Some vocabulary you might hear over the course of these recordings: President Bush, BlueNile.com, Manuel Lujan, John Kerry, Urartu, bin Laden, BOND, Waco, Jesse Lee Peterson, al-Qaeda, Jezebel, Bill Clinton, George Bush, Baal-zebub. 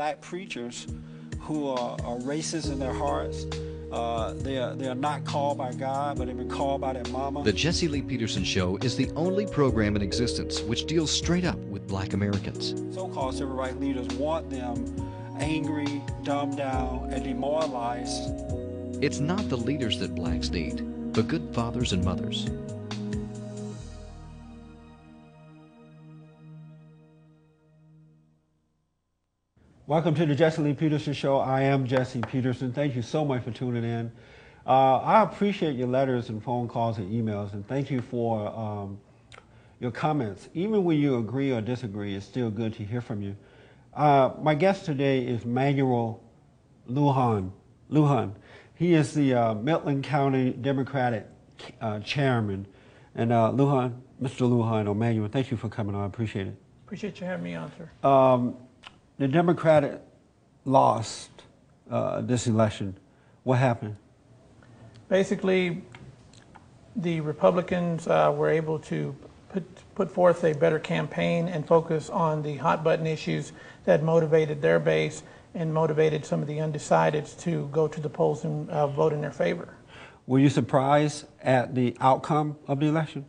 black preachers who are racist in their hearts. They are not called by God, but they've been called by their mama. The Jesse Lee Peterson Show is the only program in existence which deals straight up with black Americans. So-called civil rights leaders want them angry, dumbed down, and demoralized. It's not the leaders that blacks need, but good fathers and mothers. Welcome to the Jesse Lee Peterson Show. I am Jesse Peterson. Thank you so much for tuning in. I appreciate your letters and phone calls and emails, and thank you for your comments. Even when you agree or disagree, it's still good to hear from you. My guest today is Manuel Lujan. He is the Midland County Democratic chairman. And Mr. Lujan, or Manuel, thank you for coming on. I appreciate it. Appreciate you having me on, sir. The Democratic lost this election. What happened? Basically, the Republicans were able to put forth a better campaign and focus on the hot button issues that motivated their base and motivated some of the undecideds to go to the polls and vote in their favor. Were you surprised at the outcome of the election?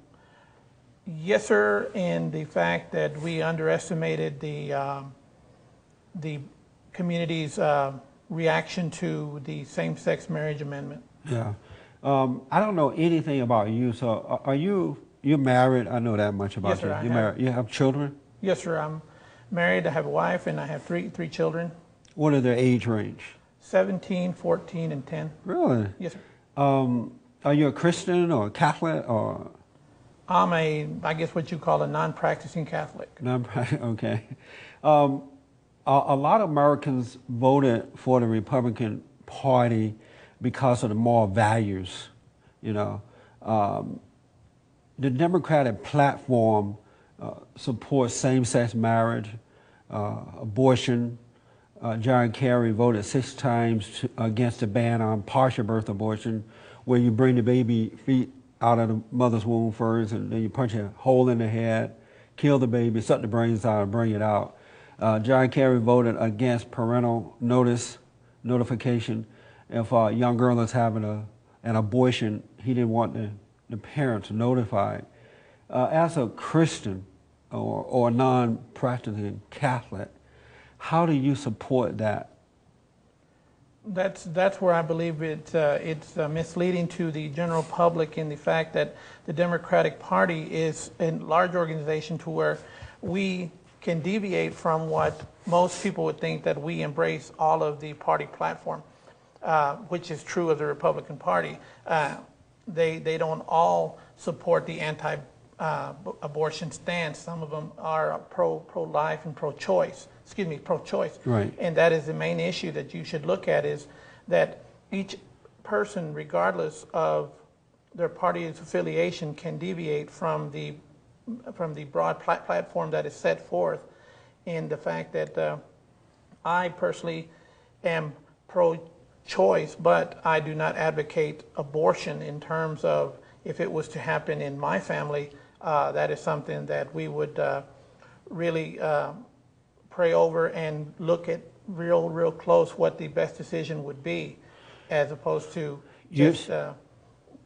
Yes, sir, and the fact that we underestimated the community's reaction to the same-sex marriage amendment. Yeah. I don't know anything about you, so are you're married? I know that much about you. Yes, sir, you're married. You have children? Yes, sir. I'm married. I have a wife, and I have three children. What are their age range? 17, 14, and 10. Really? Yes, sir. Are you a Christian or a Catholic? Or? I'm a, I guess what you call a non-practicing Catholic. Non-practicing, okay. A lot of Americans voted for the Republican Party because of the moral values, you know. The Democratic platform supports same-sex marriage, abortion. John Kerry voted 6 times against a ban on partial birth abortion, where you bring the baby feet out of the mother's womb first, and then you punch a hole in the head, kill the baby, suck the brains out, and bring it out. John Kerry voted against parental notification. If a young girl is having an abortion, he didn't want the parents notified. As a Christian or non-practicing Catholic, how do you support that? That's where I believe it's misleading to the general public, in the fact that the Democratic Party is a large organization to where we can deviate from what most people would think, that we embrace all of the party platform, which is true of the Republican Party. They don't all support the anti-abortion stance. Some of them are pro-life and pro-choice. Excuse me, pro-choice. Right. And that is the main issue that you should look at, is that each person, regardless of their party's affiliation, can deviate from the broad platform that is set forth. And the fact that I personally am pro-choice, but I do not advocate abortion in terms of, if it was to happen in my family, that is something that we would really pray over and look at real close what the best decision would be, as opposed to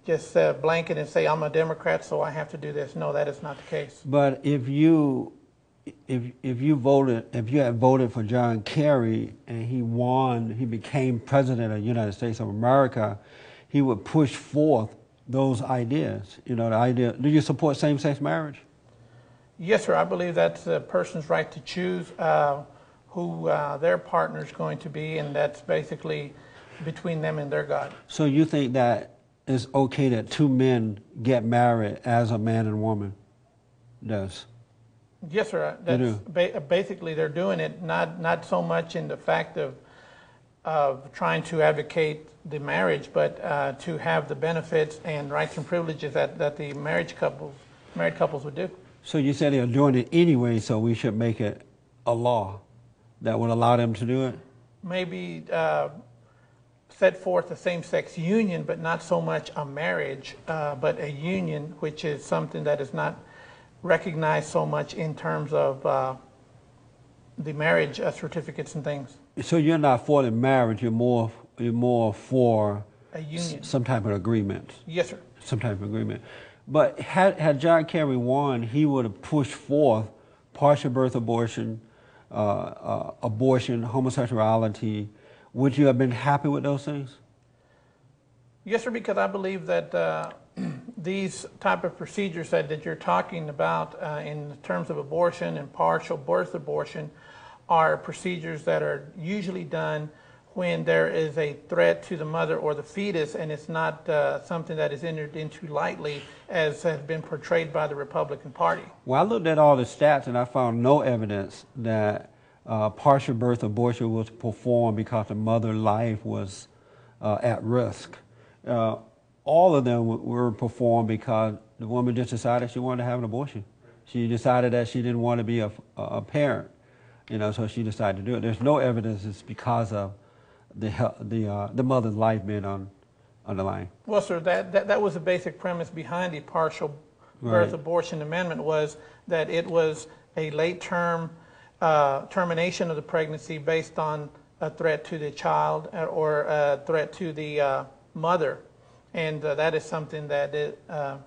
just blanket and say, I'm a Democrat, so I have to do this. No, that is not the case. But if you had voted for John Kerry and he won, he became president of the United States of America, he would push forth those ideas. You know, the idea. Do you support same-sex marriage? Yes, sir. I believe that's a person's right to choose who their partner is going to be, and that's basically between them and their God. So you think that it's okay that two men get married as a man and woman does? Yes, sir. That's basically, they're doing it not so much in the fact of trying to advocate the marriage, but to have the benefits and rights and privileges that the married couples would do. So you said they're doing it anyway, so we should make it a law that would allow them to do it? Maybe set forth a same-sex union, but not so much a marriage, but a union, which is something that is not recognized so much in terms of the marriage certificates and things. So you're not for the marriage, you're more for a union. Some type of agreement. Yes, sir. Some type of agreement. But had John Kerry won, he would have pushed forth partial birth abortion, abortion, homosexuality. Would you have been happy with those things? Yes, sir, because I believe that these type of procedures that you're talking about in terms of abortion and partial birth abortion are procedures that are usually done when there is a threat to the mother or the fetus, and it's not something that is entered into lightly as has been portrayed by the Republican Party. Well, I looked at all the stats and I found no evidence that partial birth abortion was performed because the mother's life was at risk. All of them were performed because the woman just decided she wanted to have an abortion. She decided that she didn't want to be a parent, you know, so she decided to do it. There's no evidence it's because of the mother's life being on the line. Well, sir, that was the basic premise behind the partial birth abortion amendment, was that it was a late-term termination of the pregnancy based on a threat to the child or a threat to the mother. And that is something that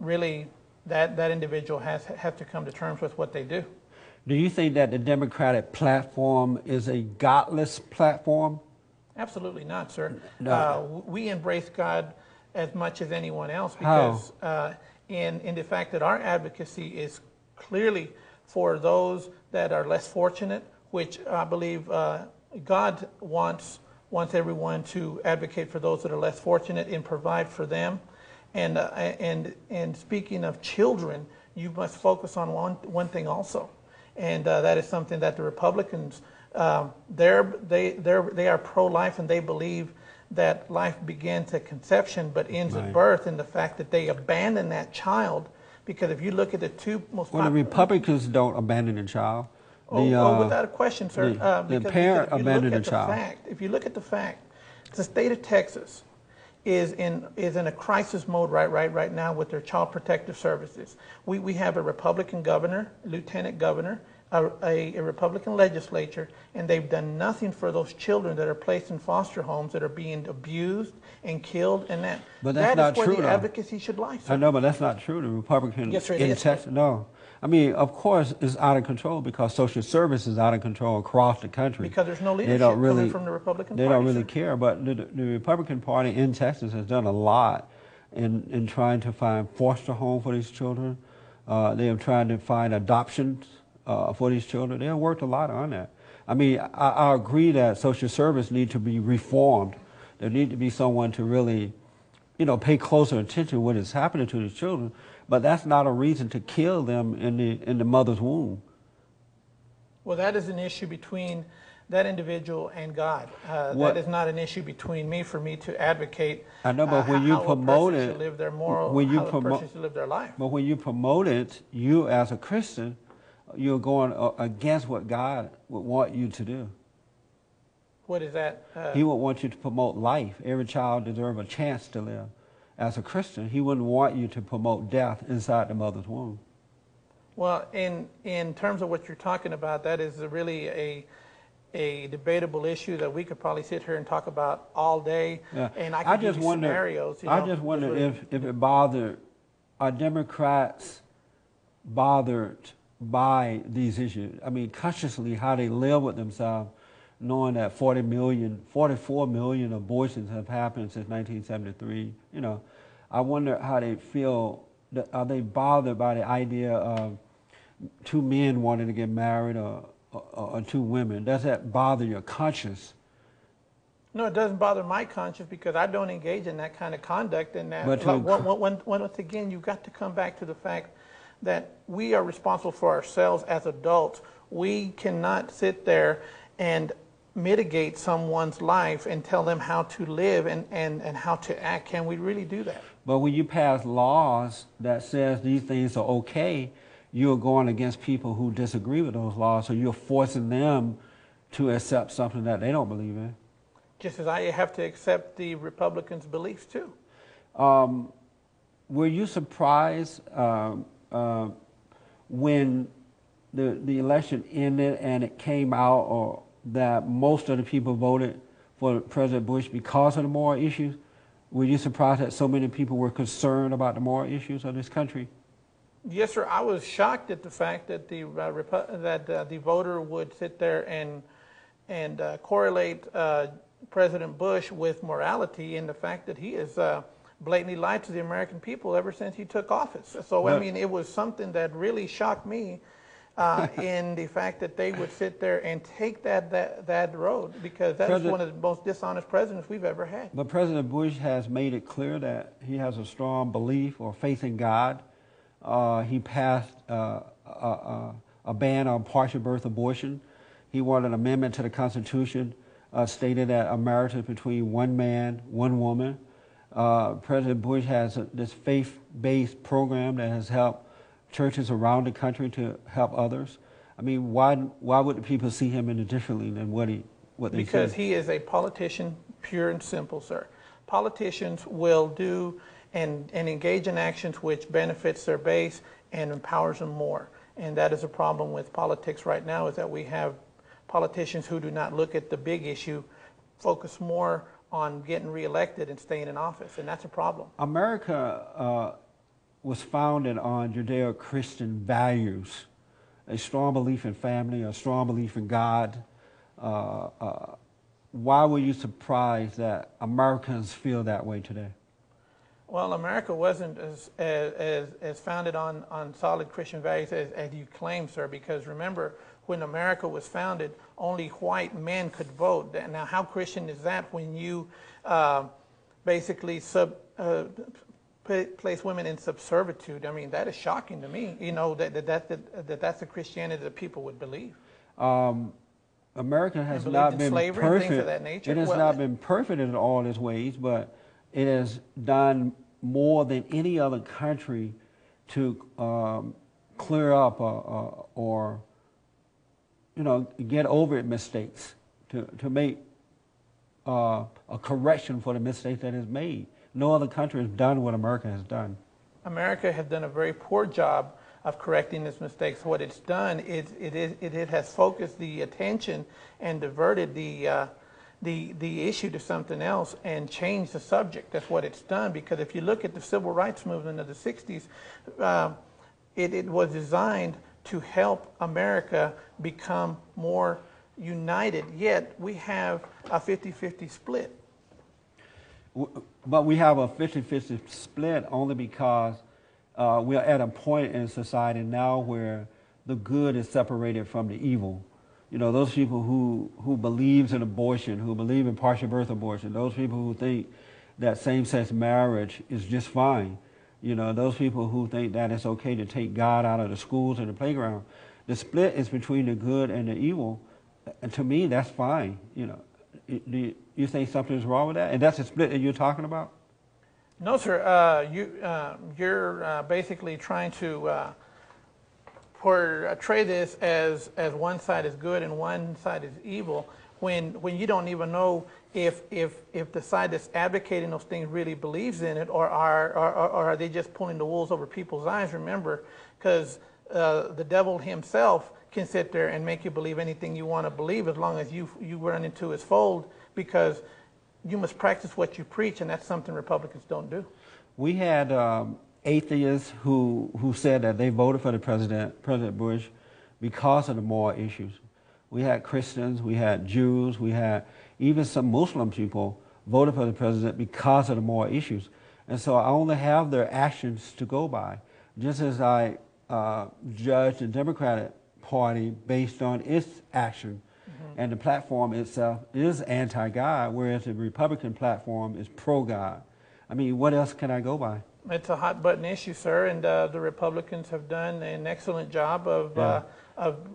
really that individual has to come to terms with what they do. Do you think that the Democratic platform is a godless platform? Absolutely not, sir. No. We embrace God as much as anyone else because in the fact that our advocacy is clearly for those that are less fortunate, which I believe God wants everyone to advocate for those that are less fortunate and provide for them. And speaking of children, you must focus on one thing also. And that is something that the Republicans, they are pro-life, and they believe that life begins at conception but ends at birth, and the fact that they abandon that child, because if you look at the two most popular... Well, the Republicans don't abandon a child. Without a question, sir. The parent abandoned the child. If you look at the fact, the state of Texas is in a crisis mode right now with their child protective services. We have a Republican governor, lieutenant governor, a Republican legislature, and they've done nothing for those children that are placed in foster homes that are being abused and killed, and that. But that's not true. That is where the advocacy should lie, sir. I know, but that's not true. The Republicans in Texas, no. I mean, of course, it's out of control because social service is out of control across the country. Because there's no leadership coming from the Republican Party. They don't really care, but the Republican Party in Texas has done a lot in trying to find foster home for these children. They have tried to find adoptions for these children. They have worked a lot on that. I mean, I agree that social service need to be reformed. There need to be someone to really, you know, pay closer attention to what is happening to these children. But that's not a reason to kill them in the mother's womb. Well, that is an issue between that individual and God. That is not an issue between me for me to advocate. I know, but when you promote it, But when you promote it, you as a Christian, you're going against what God would want you to do. What is that? He would want you to promote life. Every child deserves a chance to live. As a Christian, he wouldn't want you to promote death inside the mother's womb. Well, in terms of what you're talking about, that is really a debatable issue that we could probably sit here and talk about all day. Yeah. And I just wonder, scenarios. You know, I just wonder if it bothered, are Democrats bothered by these issues? I mean, consciously, how they live with themselves, knowing that 44 million abortions have happened since 1973, you know, I wonder how they feel. Are they bothered by the idea of two men wanting to get married or two women? Does that bother your conscience? No, it doesn't bother my conscience because I don't engage in that kind of conduct. And that, once again, you've got to come back to the fact that we are responsible for ourselves as adults. We cannot sit there and mitigate someone's life and tell them how to live and how to act. Can we really do that? But when you pass laws that says these things are okay, you're going against people who disagree with those laws, so you're forcing them to accept something that they don't believe in. Just as I have to accept the Republicans' beliefs, too. Were you surprised when the election ended and it came out or that most of the people voted for President Bush because of the moral issues, were you surprised that so many people were concerned about the moral issues of this country? Yes, sir. I was shocked at the fact that the voter would sit there and correlate President Bush with morality and the fact that he has blatantly lied to the American people ever since he took office. So, I mean, it was something that really shocked me in the fact that they would sit there and take that road, because that's one of the most dishonest presidents we've ever had. But President Bush has made it clear that he has a strong belief or faith in God. He passed a ban on partial birth abortion. He wanted an amendment to the Constitution stating that a marriage is between one man, one woman. President Bush has this faith-based program that has helped churches around the country to help others. I mean, why would the people see him any differently than what they say? Because he is a politician, pure and simple, sir. Politicians will do and engage in actions which benefits their base and empowers them more. And that is a problem with politics right now, is that we have politicians who do not look at the big issue, focus more on getting reelected and staying in office, and that's a problem. America was founded on Judeo-Christian values, a strong belief in family, a strong belief in God. Why were you surprised that Americans feel that way today? Well, America wasn't as founded on solid Christian values as you claim, sir, because remember, when America was founded, only white men could vote. Now, how Christian is that when you basically place women in subservitude? I mean, that is shocking to me, you know, that's the Christianity that people would believe. America has not been perfect. Things of that nature. It has not been perfect in all its ways, but it has done more than any other country to clear up or you know, get over it mistakes, to make a correction for the mistake that is made. No other country has done what America has done. America has done a very poor job of correcting its mistakes. What it's done is it has focused the attention and diverted the issue to something else and change the subject. That's what it's done, because if you look at the civil rights movement of the 60s, it was designed to help America become more united, yet we have a 50-50 split. But we have a 50-50 split only because we're at a point in society now where the good is separated from the evil. You know, those people who believes in abortion, who believe in partial birth abortion, those people who think that same-sex marriage is just fine, you know, those people who think that it's okay to take God out of the schools and the playground. The split is between the good and the evil. And to me, that's fine. You know, do you think something's wrong with that? And that's the split that you're talking about? No, sir. You're basically trying to portray this as one side is good and one side is evil, when you don't even know if the side that's advocating those things really believes in it, or are they just pulling the wool over people's eyes? Remember, because the devil himself can sit there and make you believe anything you want to believe, as long as you run into his fold, because you must practice what you preach, and that's something Republicans don't do. We had atheists who said that they voted for the President Bush because of the moral issues. We had Christians, we had Jews, we had even some Muslim people voted for the president because of the moral issues. And so I only have their actions to go by. Just as I judge the Democratic Party based on its action, and the platform itself is anti-God, whereas the Republican platform is pro-God. I mean, what else can I go by? It's a hot-button issue, sir, and the Republicans have done an excellent job of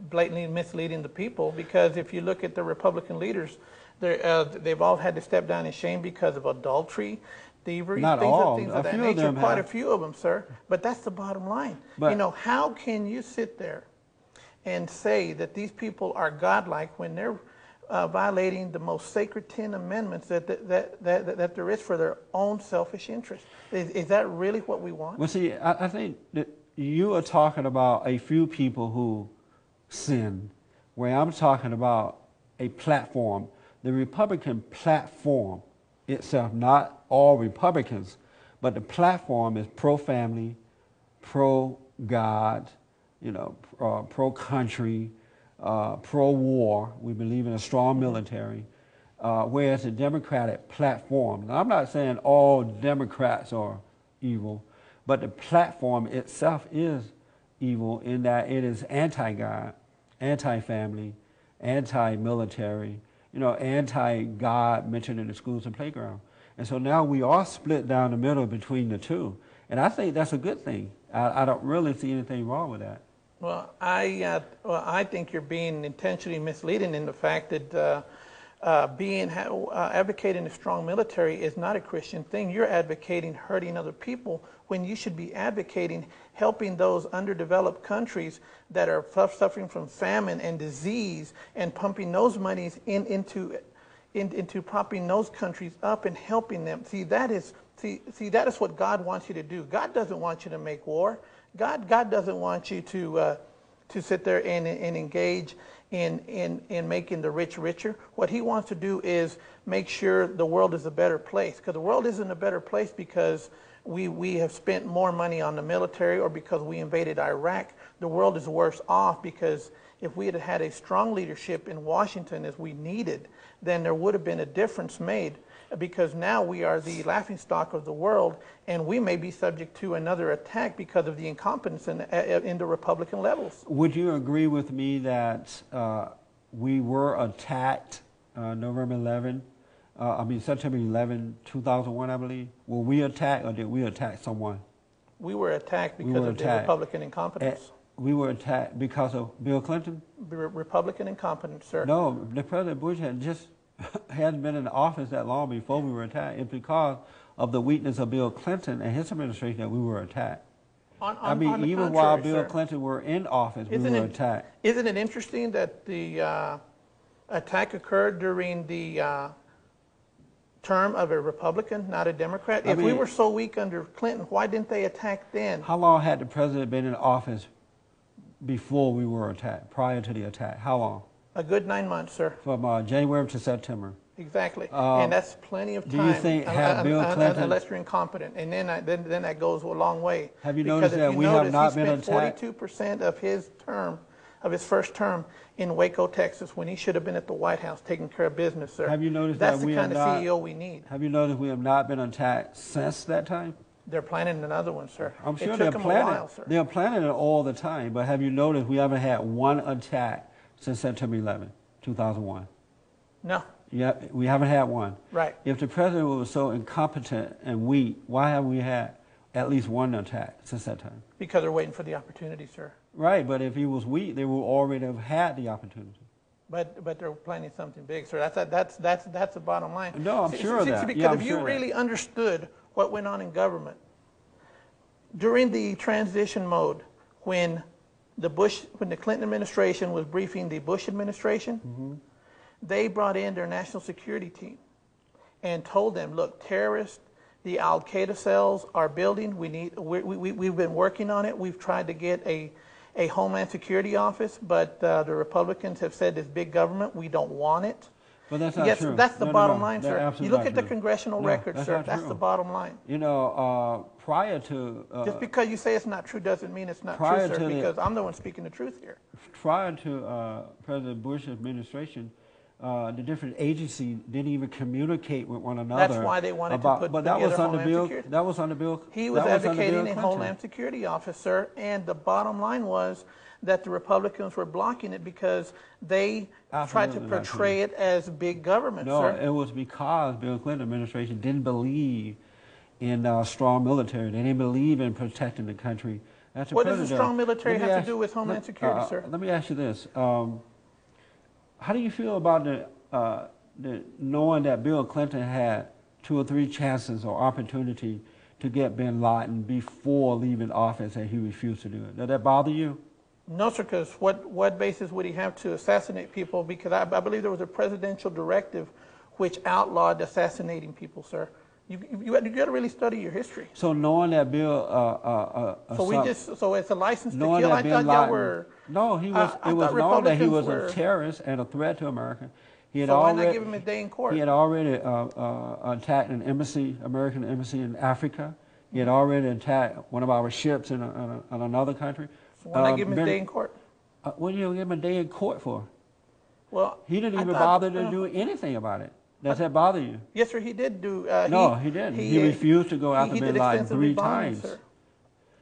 blatantly misleading the people, because if you look at the Republican leaders, they've all had to step down in shame because of adultery, thievery, things of that nature. Quite a few of them, sir. But that's the bottom line. But, you know, how can you sit there and say that these people are godlike when they're violating the most sacred 10 amendments that there is for their own selfish interest? Is that really what we want? Well, see, I think that you are talking about a few people who sin, where I'm talking about a platform, the Republican platform itself, not all Republicans, but the platform is pro-family, pro-God, pro-country, pro-war. We believe in a strong military, whereas the Democratic platform, now I'm not saying all Democrats are evil, but the platform itself is evil in that it is anti-God, anti-family, anti-military, anti-God mentioned in the schools and playground. And so now we are split down the middle between the two. And I think that's a good thing. I don't really see anything wrong with that. Well, I think you're being intentionally misleading in the fact that advocating a strong military is not a Christian thing. You're advocating hurting other people when you should be advocating helping those underdeveloped countries that are suffering from famine and disease, and pumping those monies into propping those countries up and helping them. See, that is what God wants you to do. God doesn't want you to make war. God doesn't want you to sit there and engage in making the rich richer. What he wants to do is make sure the world is a better place, because the world isn't a better place because we have spent more money on the military or because we invaded Iraq. The world is worse off, because if we had had a strong leadership in Washington as we needed, then there would have been a difference made, because now we are the laughingstock of the world, and we may be subject to another attack because of the incompetence in the Republican levels. Would you agree with me that we were attacked September 11, 2001, I believe? Were we attacked, or did we attack someone? We were attacked because of the Republican incompetence. We were attacked because of Bill Clinton? Republican incompetence, sir. No, President Bush hadn't been in office that long before we were attacked. It's because of the weakness of Bill Clinton and his administration that we were attacked. Even while Bill Clinton were in office, we were attacked. Isn't it interesting that the attack occurred during the term of a Republican, not a Democrat? If we were so weak under Clinton, why didn't they attack then? How long had the president been in office before we were attacked, prior to the attack? How long? A good 9 months, sir. From January to September. Exactly, and that's plenty of time. Do you think Bill Clinton, unless you're incompetent, and then that goes a long way. Have you noticed that we have not been attacked? 42% of his term, of his first term, in Waco, Texas, when he should have been at the White House taking care of business, sir. Have you noticed that we have not? That's the kind of CEO we need. Have you noticed we have not been attacked since that time? They're planning another one, sir. I'm sure they're planning. They're planning it all the time. But have you noticed we haven't had one attack since September 11, 2001. No. Yeah, we haven't had one. Right. If the president was so incompetent and weak, why have we had at least one attack since that time? Because they're waiting for the opportunity, sir. Right, but if he was weak, they would already have had the opportunity. But they're planning something big, sir. That's the bottom line. No, I'm sure of that. Because if you really understood what went on in government during the transition mode, when the Clinton administration was briefing the Bush administration, they brought in their national security team and told them, look, terrorists, the al-Qaeda cells are building. We've been working on it. We've tried to get a Homeland Security office, but the Republicans have said it's big government. We don't want it. But that's not true. That's the bottom line, sir. You look at the congressional record, sir. That's the bottom line. You know, prior to... just because you say it's not true doesn't mean it's not true, sir, because I'm the one speaking the truth here. Prior to President Bush's administration, the different agencies didn't even communicate with one another. That's why they wanted to put together Homeland Security. That was under Bill Clinton. He was advocating a Homeland Security officer, and the bottom line was that the Republicans were blocking it because they tried to portray it as big government, sir. No, it was because Bill Clinton administration didn't believe in a strong military. They didn't believe in protecting the country. What does a strong military have to do with Homeland Security, sir? Let me ask you this. How do you feel about the knowing that Bill Clinton had 2 or 3 chances or opportunity to get bin Laden before leaving office, and he refused to do it? Does that bother you? No, sir, because what basis would he have to assassinate people? Because I believe there was a presidential directive which outlawed assassinating people, sir. You got to really study your history. So knowing that Bill, so it's a license to kill. I thought y'all were. No, he was. It was known that he was a terrorist and a threat to America. He had already. Why not give him a day in court? He had already attacked an embassy, American embassy in Africa. He had already attacked one of our ships in another country. So why not give him a day in court? What do you give him a day in court for? Well, he didn't even bother to do anything about it. Does that bother you? Yes, sir, he did do... no, he didn't. He refused to go after bin Laden 3 times. Sir.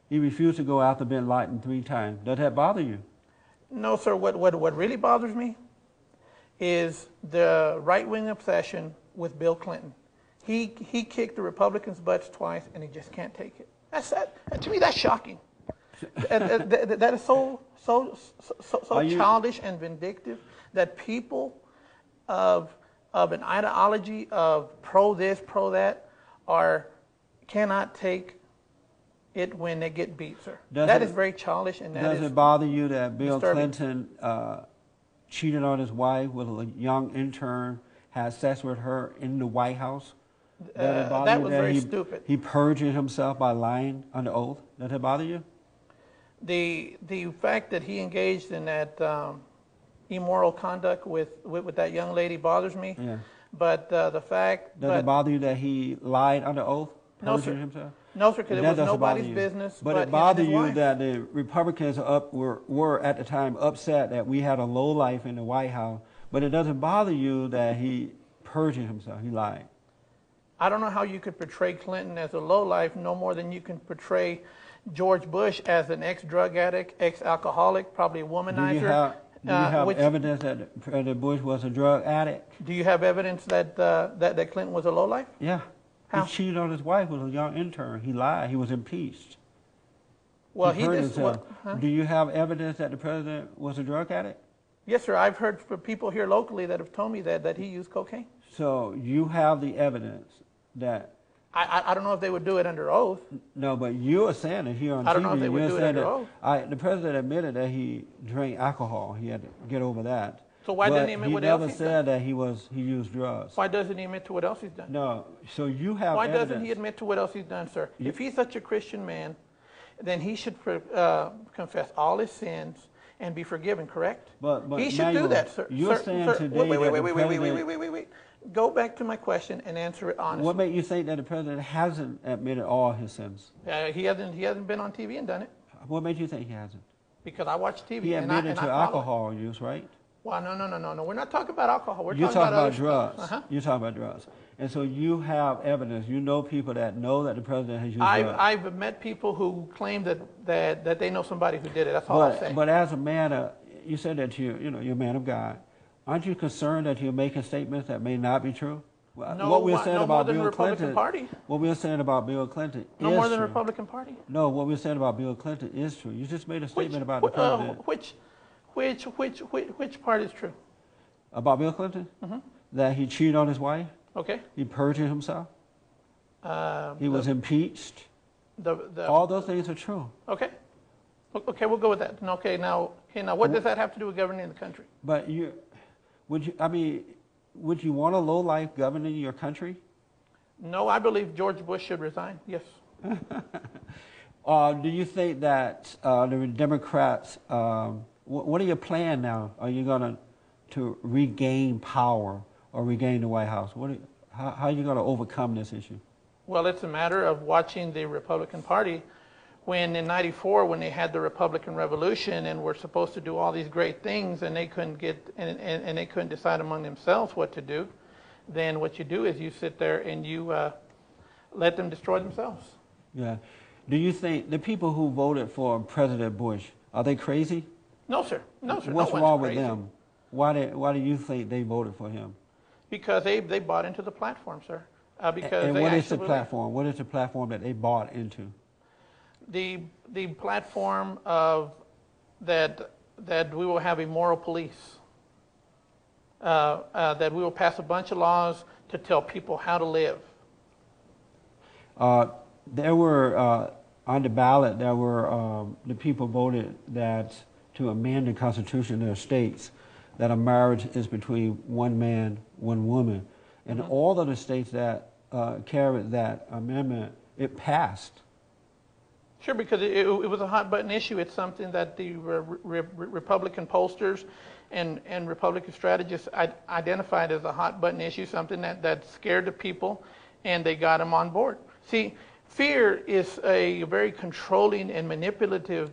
He refused to go after bin Laden 3 times. Does that bother you? No, sir. What really bothers me is the right-wing obsession with Bill Clinton. He kicked the Republicans' butts twice, and he just can't take it. That's that. To me, that's shocking. That is so childish and vindictive that people of an ideology of pro this, pro that, cannot take it when they get beat, sir. That is very childish, and that is disturbing. Does it bother you that Bill Clinton cheated on his wife with a young intern, had sex with her in the White House? That was very stupid. He perjured himself by lying under oath. Does it bother you? The fact that he engaged in that immoral conduct with that young lady bothers me. Yeah. But the fact... Does it bother you that he lied under oath? No, sir. Himself? No, sir, because it was nobody's business. But it bothered you that the Republicans were at the time upset that we had a lowlife in the White House, but it doesn't bother you that he perjured himself, he lied. I don't know how you could portray Clinton as a lowlife no more than you can portray George Bush as an ex-drug addict, ex-alcoholic, probably a womanizer. Do you have evidence that President Bush was a drug addict? Do you have evidence that that Clinton was a lowlife? Yeah. How? He cheated on his wife with a young intern. He lied. He was impeached. Well, he just... Well, huh? Do you have evidence that the president was a drug addict? Yes, sir. I've heard from people here locally that have told me that he used cocaine. So you have the evidence that... I don't know if they would do it under oath. No, but you are saying it here on TV. I don't know if they would do it under oath. The president admitted that he drank alcohol. He had to get over that. So why didn't he admit what else he's done? He never said that he used drugs. Why doesn't he admit to what else he's done? No, so you have evidence. Why doesn't he admit to what else he's done, sir? If he's such a Christian man, then he should confess all his sins and be forgiven, correct? But he should do that, sir. You're saying today... Wait. Go back to my question and answer it honestly. What made you think that the president hasn't admitted all his sins? He hasn't been on TV and done it. What made you think he hasn't? Because I watch TV. He admitted to alcohol use, right? Well, no. We're not talking about alcohol. You're talking about drugs. Uh-huh. You're talking about drugs. And so you have evidence. You know people that know that the president has used drugs. I've met people who claim that they know somebody who did it. That's all I'm saying. But as a man, you said that you're a man of God. Aren't you concerned that you're making statements that may not be true? No, what we're saying about Bill Clinton. What we're saying about Bill Clinton is true. No more than the Republican Party. No, what we're saying about Bill Clinton is true. You just made a statement about the president. Which part is true? About Bill Clinton? Mm-hmm. That he cheated on his wife? Okay. He perjured himself? He was impeached? All those things are true. Okay. Okay, we'll go with that. Okay, now what does that have to do with governing the country? But you... Would you want a lowlife governing your country? No, I believe George Bush should resign, yes. Do you think that the Democrats, what are your plan now? Are you going to regain power or regain the White House? How are you going to overcome this issue? Well, it's a matter of watching the Republican Party. When in '94, when they had the Republican Revolution and were supposed to do all these great things, and they couldn't decide among themselves what to do, then what you do is you sit there and you let them destroy themselves. Yeah. Do you think the people who voted for President Bush, are they crazy? No, sir. No, sir. What's wrong with them? Why do you think they voted for him? Because they bought into the platform, sir. And what is the platform? What is the platform that they bought into? The platform of that we will have a moral police, that we will pass a bunch of laws to tell people how to live. There were on the ballot. There were the people voted that to amend the Constitution in their states that a marriage is between one man, one woman, and all of the states that carried that amendment, it passed. Sure, because it was a hot-button issue. It's something that the Republican pollsters and Republican strategists identified as a hot-button issue, something that scared the people, and they got them on board. See, fear is a very controlling and manipulative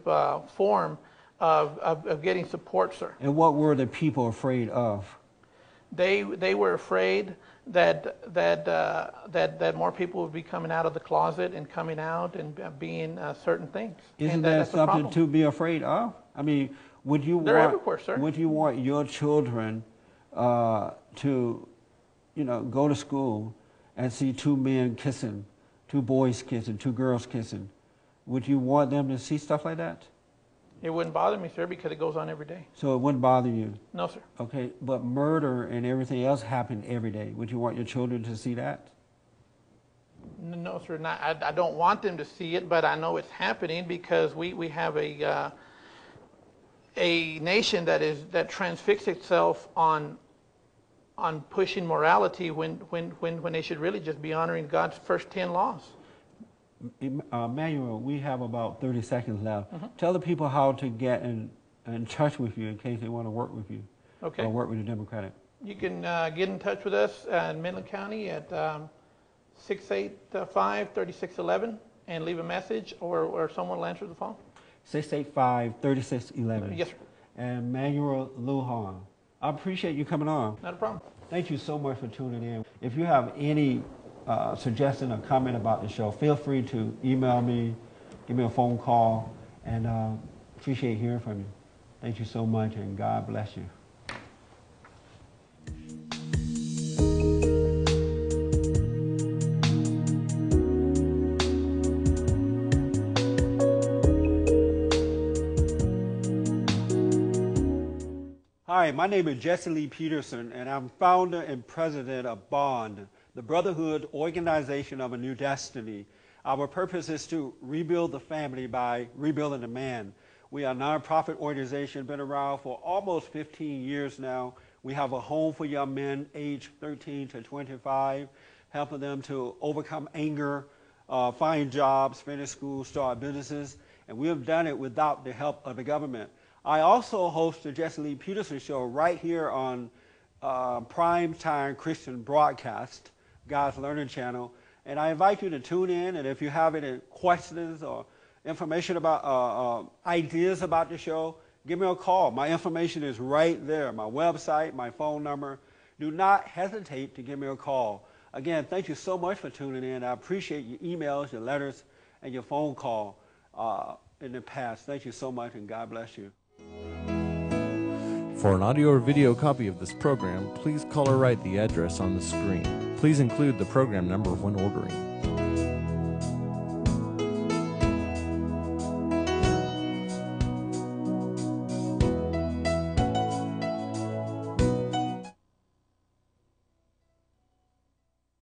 form of getting support, sir. And what were the people afraid of? They were afraid that more people would be coming out of the closet and coming out and being certain things. Isn't that something to be afraid of? I mean, would you want your children to, you know, go to school and see two men kissing, two boys kissing, two girls kissing? Would you want them to see stuff like that? It wouldn't bother me, sir, because it goes on every day. So it wouldn't bother you? No, sir. Okay, but murder and everything else happened every day. Would you want your children to see that? No, sir. Not, I don't want them to see it, but I know it's happening because we have a nation that transfixes itself on pushing morality when they should really just be honoring God's first 10 laws. Manuel, we have about 30 seconds left. Mm-hmm. Tell the people how to get in touch with you in case they want to work with you. Okay. Or work with the Democratic. You can get in touch with us in Midland County at 685-3611 and leave a message, or someone will answer the phone. 685-3611. Yes, sir. And Manuel Lujan. I appreciate you coming on. Not a problem. Thank you so much for tuning in. If you have any suggestion or comment about the show, feel free to email me, give me a phone call, and appreciate hearing from you. Thank you so much, and God bless you. Hi, my name is Jesse Lee Peterson, and I'm founder and president of BOND, the Brotherhood Organization of a New Destiny. Our purpose is to rebuild the family by rebuilding the man. We are a nonprofit organization, been around for almost 15 years now. We have a home for young men aged 13 to 25, helping them to overcome anger, find jobs, finish school, start businesses, and we have done it without the help of the government. I also host the Jesse Lee Peterson Show right here on Primetime Christian Broadcast, God's Learning Channel, and I invite you to tune in. And if you have any questions or information about ideas about the show, give me a call. My information is right there, my website, my phone number. Do not hesitate to give me a call. Again, thank you so much for tuning in. I appreciate your emails, your letters, and your phone call in the past. Thank you so much, and God bless you. For an audio or video copy of this program, please call or write the address on the screen. Please include the program number when ordering.